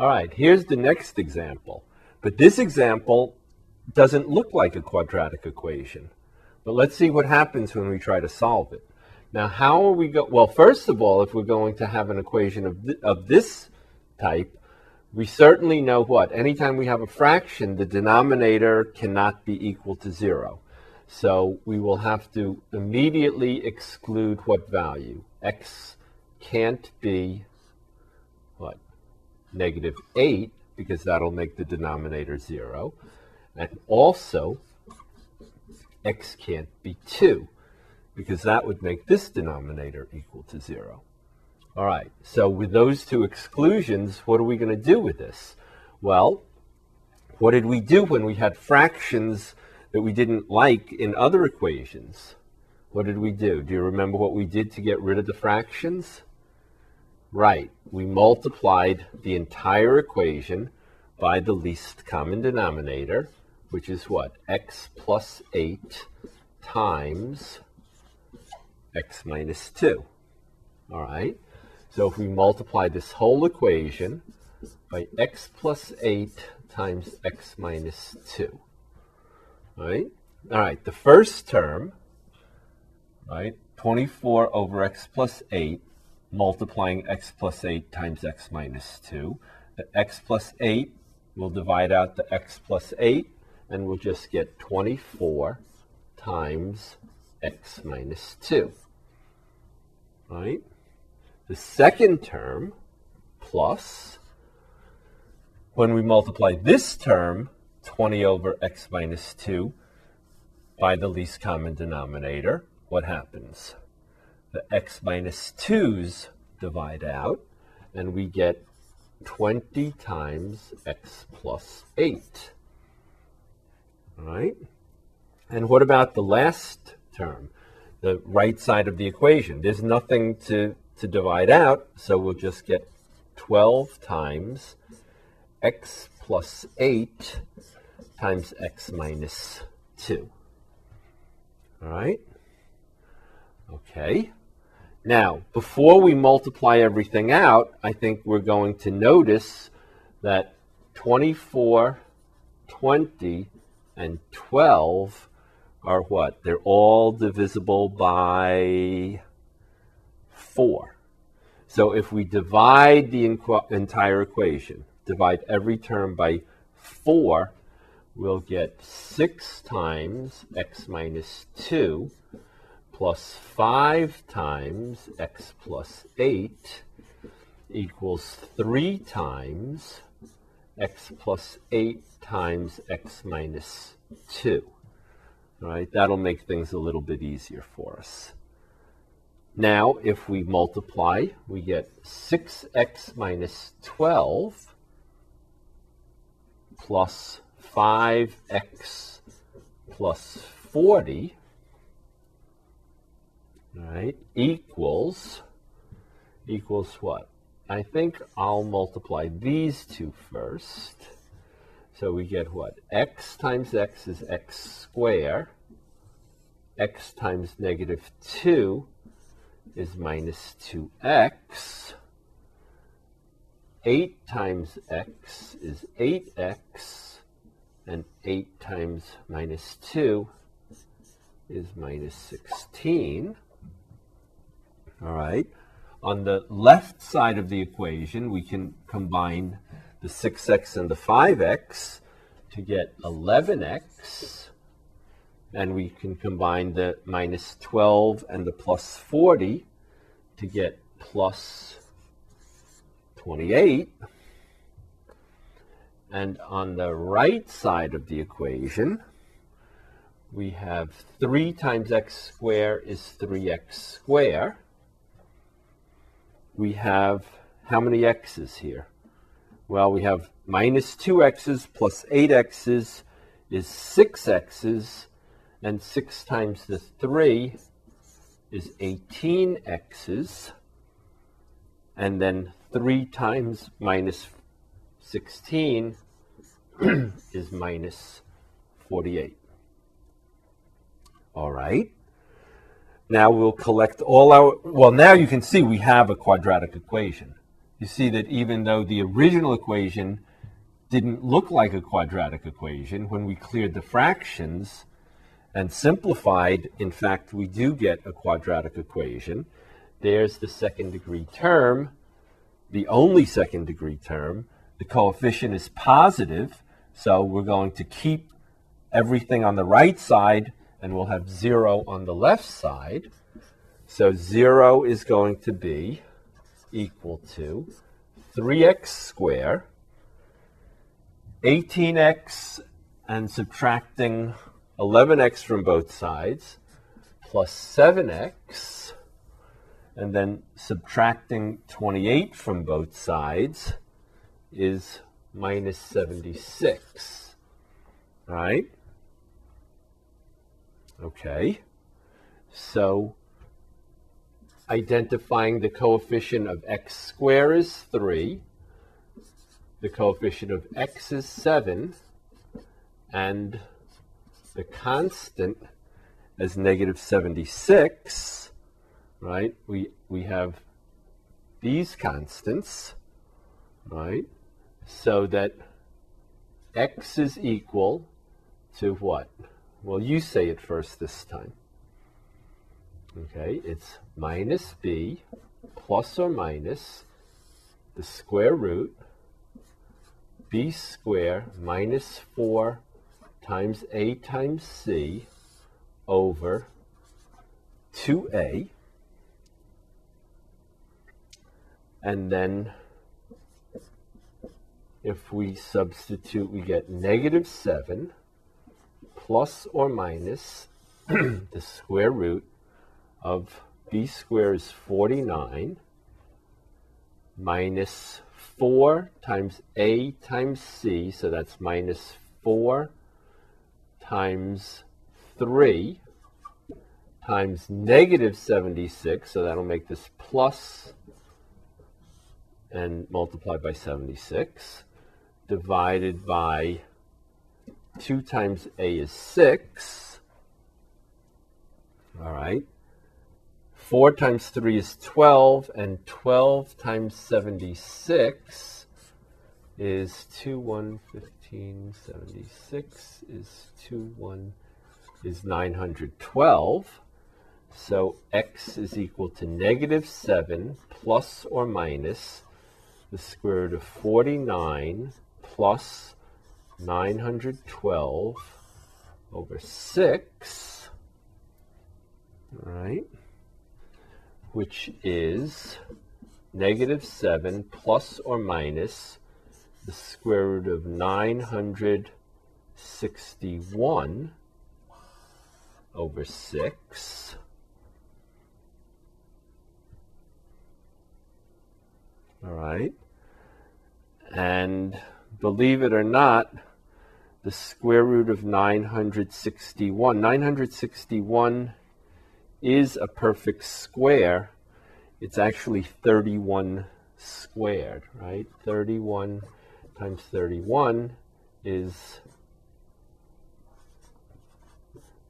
All right, here's the next example. But this example doesn't look like a quadratic equation. But let's see what happens when we try to solve it. Now, how are we going? Well, first of all, if we're going to have an equation of this type, we certainly know what? Anytime we have a fraction, the denominator cannot be equal to 0. So we will have to immediately exclude what value? X can't be, what, negative 8, because that'll make the denominator 0. And also, X can't be 2, because that would make this denominator equal to 0. All right, so with those two exclusions, what are we going to do with this? Well, what did we do when we had fractions that we didn't like in other equations? What did we do? Do you remember what we did to get rid of the fractions? Right, we multiplied the entire equation by the least common denominator, which is what? X plus 8 times X minus 2. All right, so if we multiply this whole equation by X plus 8 times X minus 2, right? All right, the first term, right, 24 over X plus 8, multiplying X plus 8 times X minus 2. The X plus 8 will divide out the X plus 8, and we'll just get 24 times X minus 2, right? The second term plus, when we multiply this term, 20 over X minus 2, by the least common denominator, what happens? The X minus 2's divide out, and we get 20 times X plus 8. All right? And what about the last term, the right side of the equation? There's nothing to divide out, so we'll just get 12 times X plus 8 times X minus 2. All right? Okay. Now, before we multiply everything out, I think we're going to notice that 24, 20, and 12 are what? They're all divisible by 4. So if we divide the entire equation, divide every term by 4, we'll get 6 times X minus 2 plus 5 times X plus 8 equals 3 times X plus 8 times X minus 2. All right, that'll make things a little bit easier for us. Now, if we multiply, we get 6X minus 12 plus 5X plus 40. All right, equals what? I think I'll multiply these two first. So we get what? X times X is X squared. X times negative 2 is minus 2X. 8 times X is 8X. And 8 times minus 2 is minus 16. All right. On the left side of the equation, we can combine the 6x and the 5x to get 11x. And we can combine the minus 12 and the plus 40 to get plus 28. And on the right side of the equation, we have 3 times X squared is 3X squared. We have how many X's here? Well, we have minus 2X's plus 8X's is 6X's, and 6 times the 3 is 18X's, and then 3 times minus 16 is minus 48. All right. Now we'll collect all our, well, now you can see we have a quadratic equation. you see that even though the original equation didn't look like a quadratic equation, when we cleared the fractions and simplified, in fact, we do get a quadratic equation. There's the second degree term, the only second degree term. The coefficient is positive, so we're going to keep everything on the right side, and we'll have 0 on the left side. So 0 is going to be equal to 3x squared, 18x, and subtracting 11x from both sides, plus 7x, and then subtracting 28 from both sides is minus 76, right? Okay, so identifying the coefficient of x squared is 3, the coefficient of x is 7, and the constant is negative 76, right? We have these constants, right? So that x is equal to what? Well, you say it first this time. Okay, it's minus b plus or minus the square root b squared minus 4 times a times c over 2a, and then if we substitute, we get negative 7 plus or minus the square root of b squared is 49 minus 4 times a times c, so that's minus 4 times 3 times negative 76, so that'll make this plus and multiply by 76, divided by 2 times a is 6, all right, 4 times 3 is 12, and 12 times 76 is 21, 15, 76 is 21, is 912, so x is equal to negative 7 plus or minus the square root of 49 plus 912 over 6, all right, which is negative 7 plus or minus the square root of 961 over 6, all right, and believe it or not, the square root of 961 is a perfect square. It's actually 31 squared, right? 31 times 31 is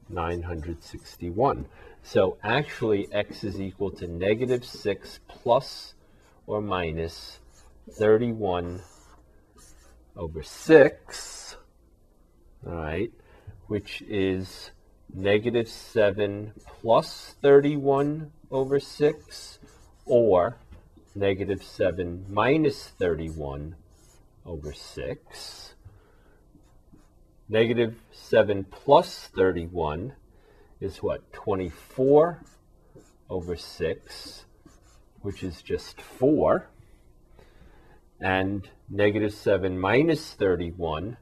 961. So actually x is equal to negative 6 plus or minus 31 over 6, all right, which is negative 7 plus 31 over 6, or negative 7 minus 31 over 6. Negative 7 plus 31 is what? 24 over 6, which is just 4. And negative 7 minus 31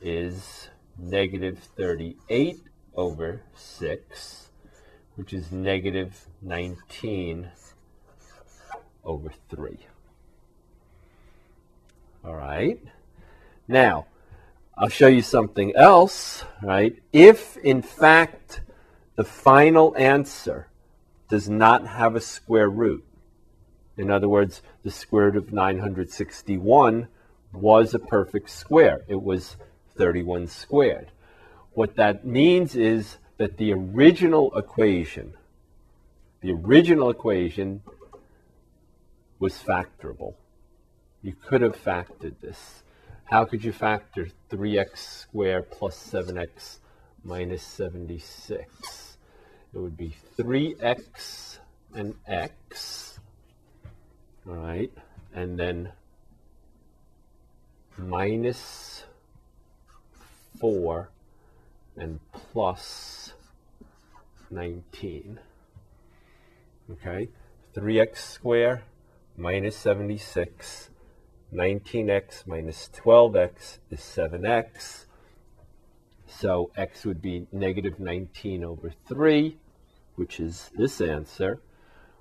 is negative 38 over 6, which is negative 19 over 3. All right. Now, I'll show you something else, right? If, in fact, the final answer does not have a square root, in other words, the square root of 961 was a perfect square. It was 31 squared. What that means is that the original equation was factorable. You could have factored this. How could you factor 3x squared plus 7x minus 76? It would be 3x and x, all right, and then minus 4 and plus 19, okay? 3x squared minus 76, 19x minus 12x is 7x. So x would be negative 19 over 3, which is this answer,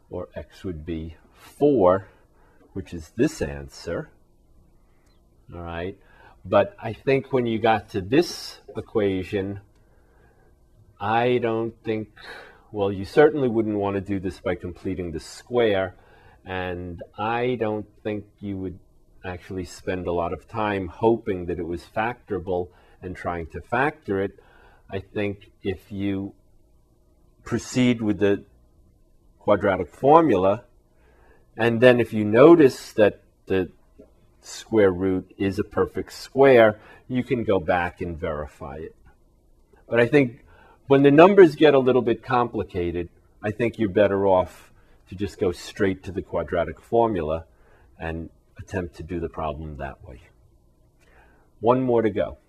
or x would be 4, which is this answer, all right? But I think when you got to this equation, I don't think, well, you certainly wouldn't want to do this by completing the square, and I don't think you would actually spend a lot of time hoping that it was factorable and trying to factor it. I think if you proceed with the quadratic formula, and then if you notice that the square root is a perfect square, you can go back and verify it. But I think when the numbers get a little bit complicated, I think you're better off to just go straight to the quadratic formula and attempt to do the problem that way. One more to go.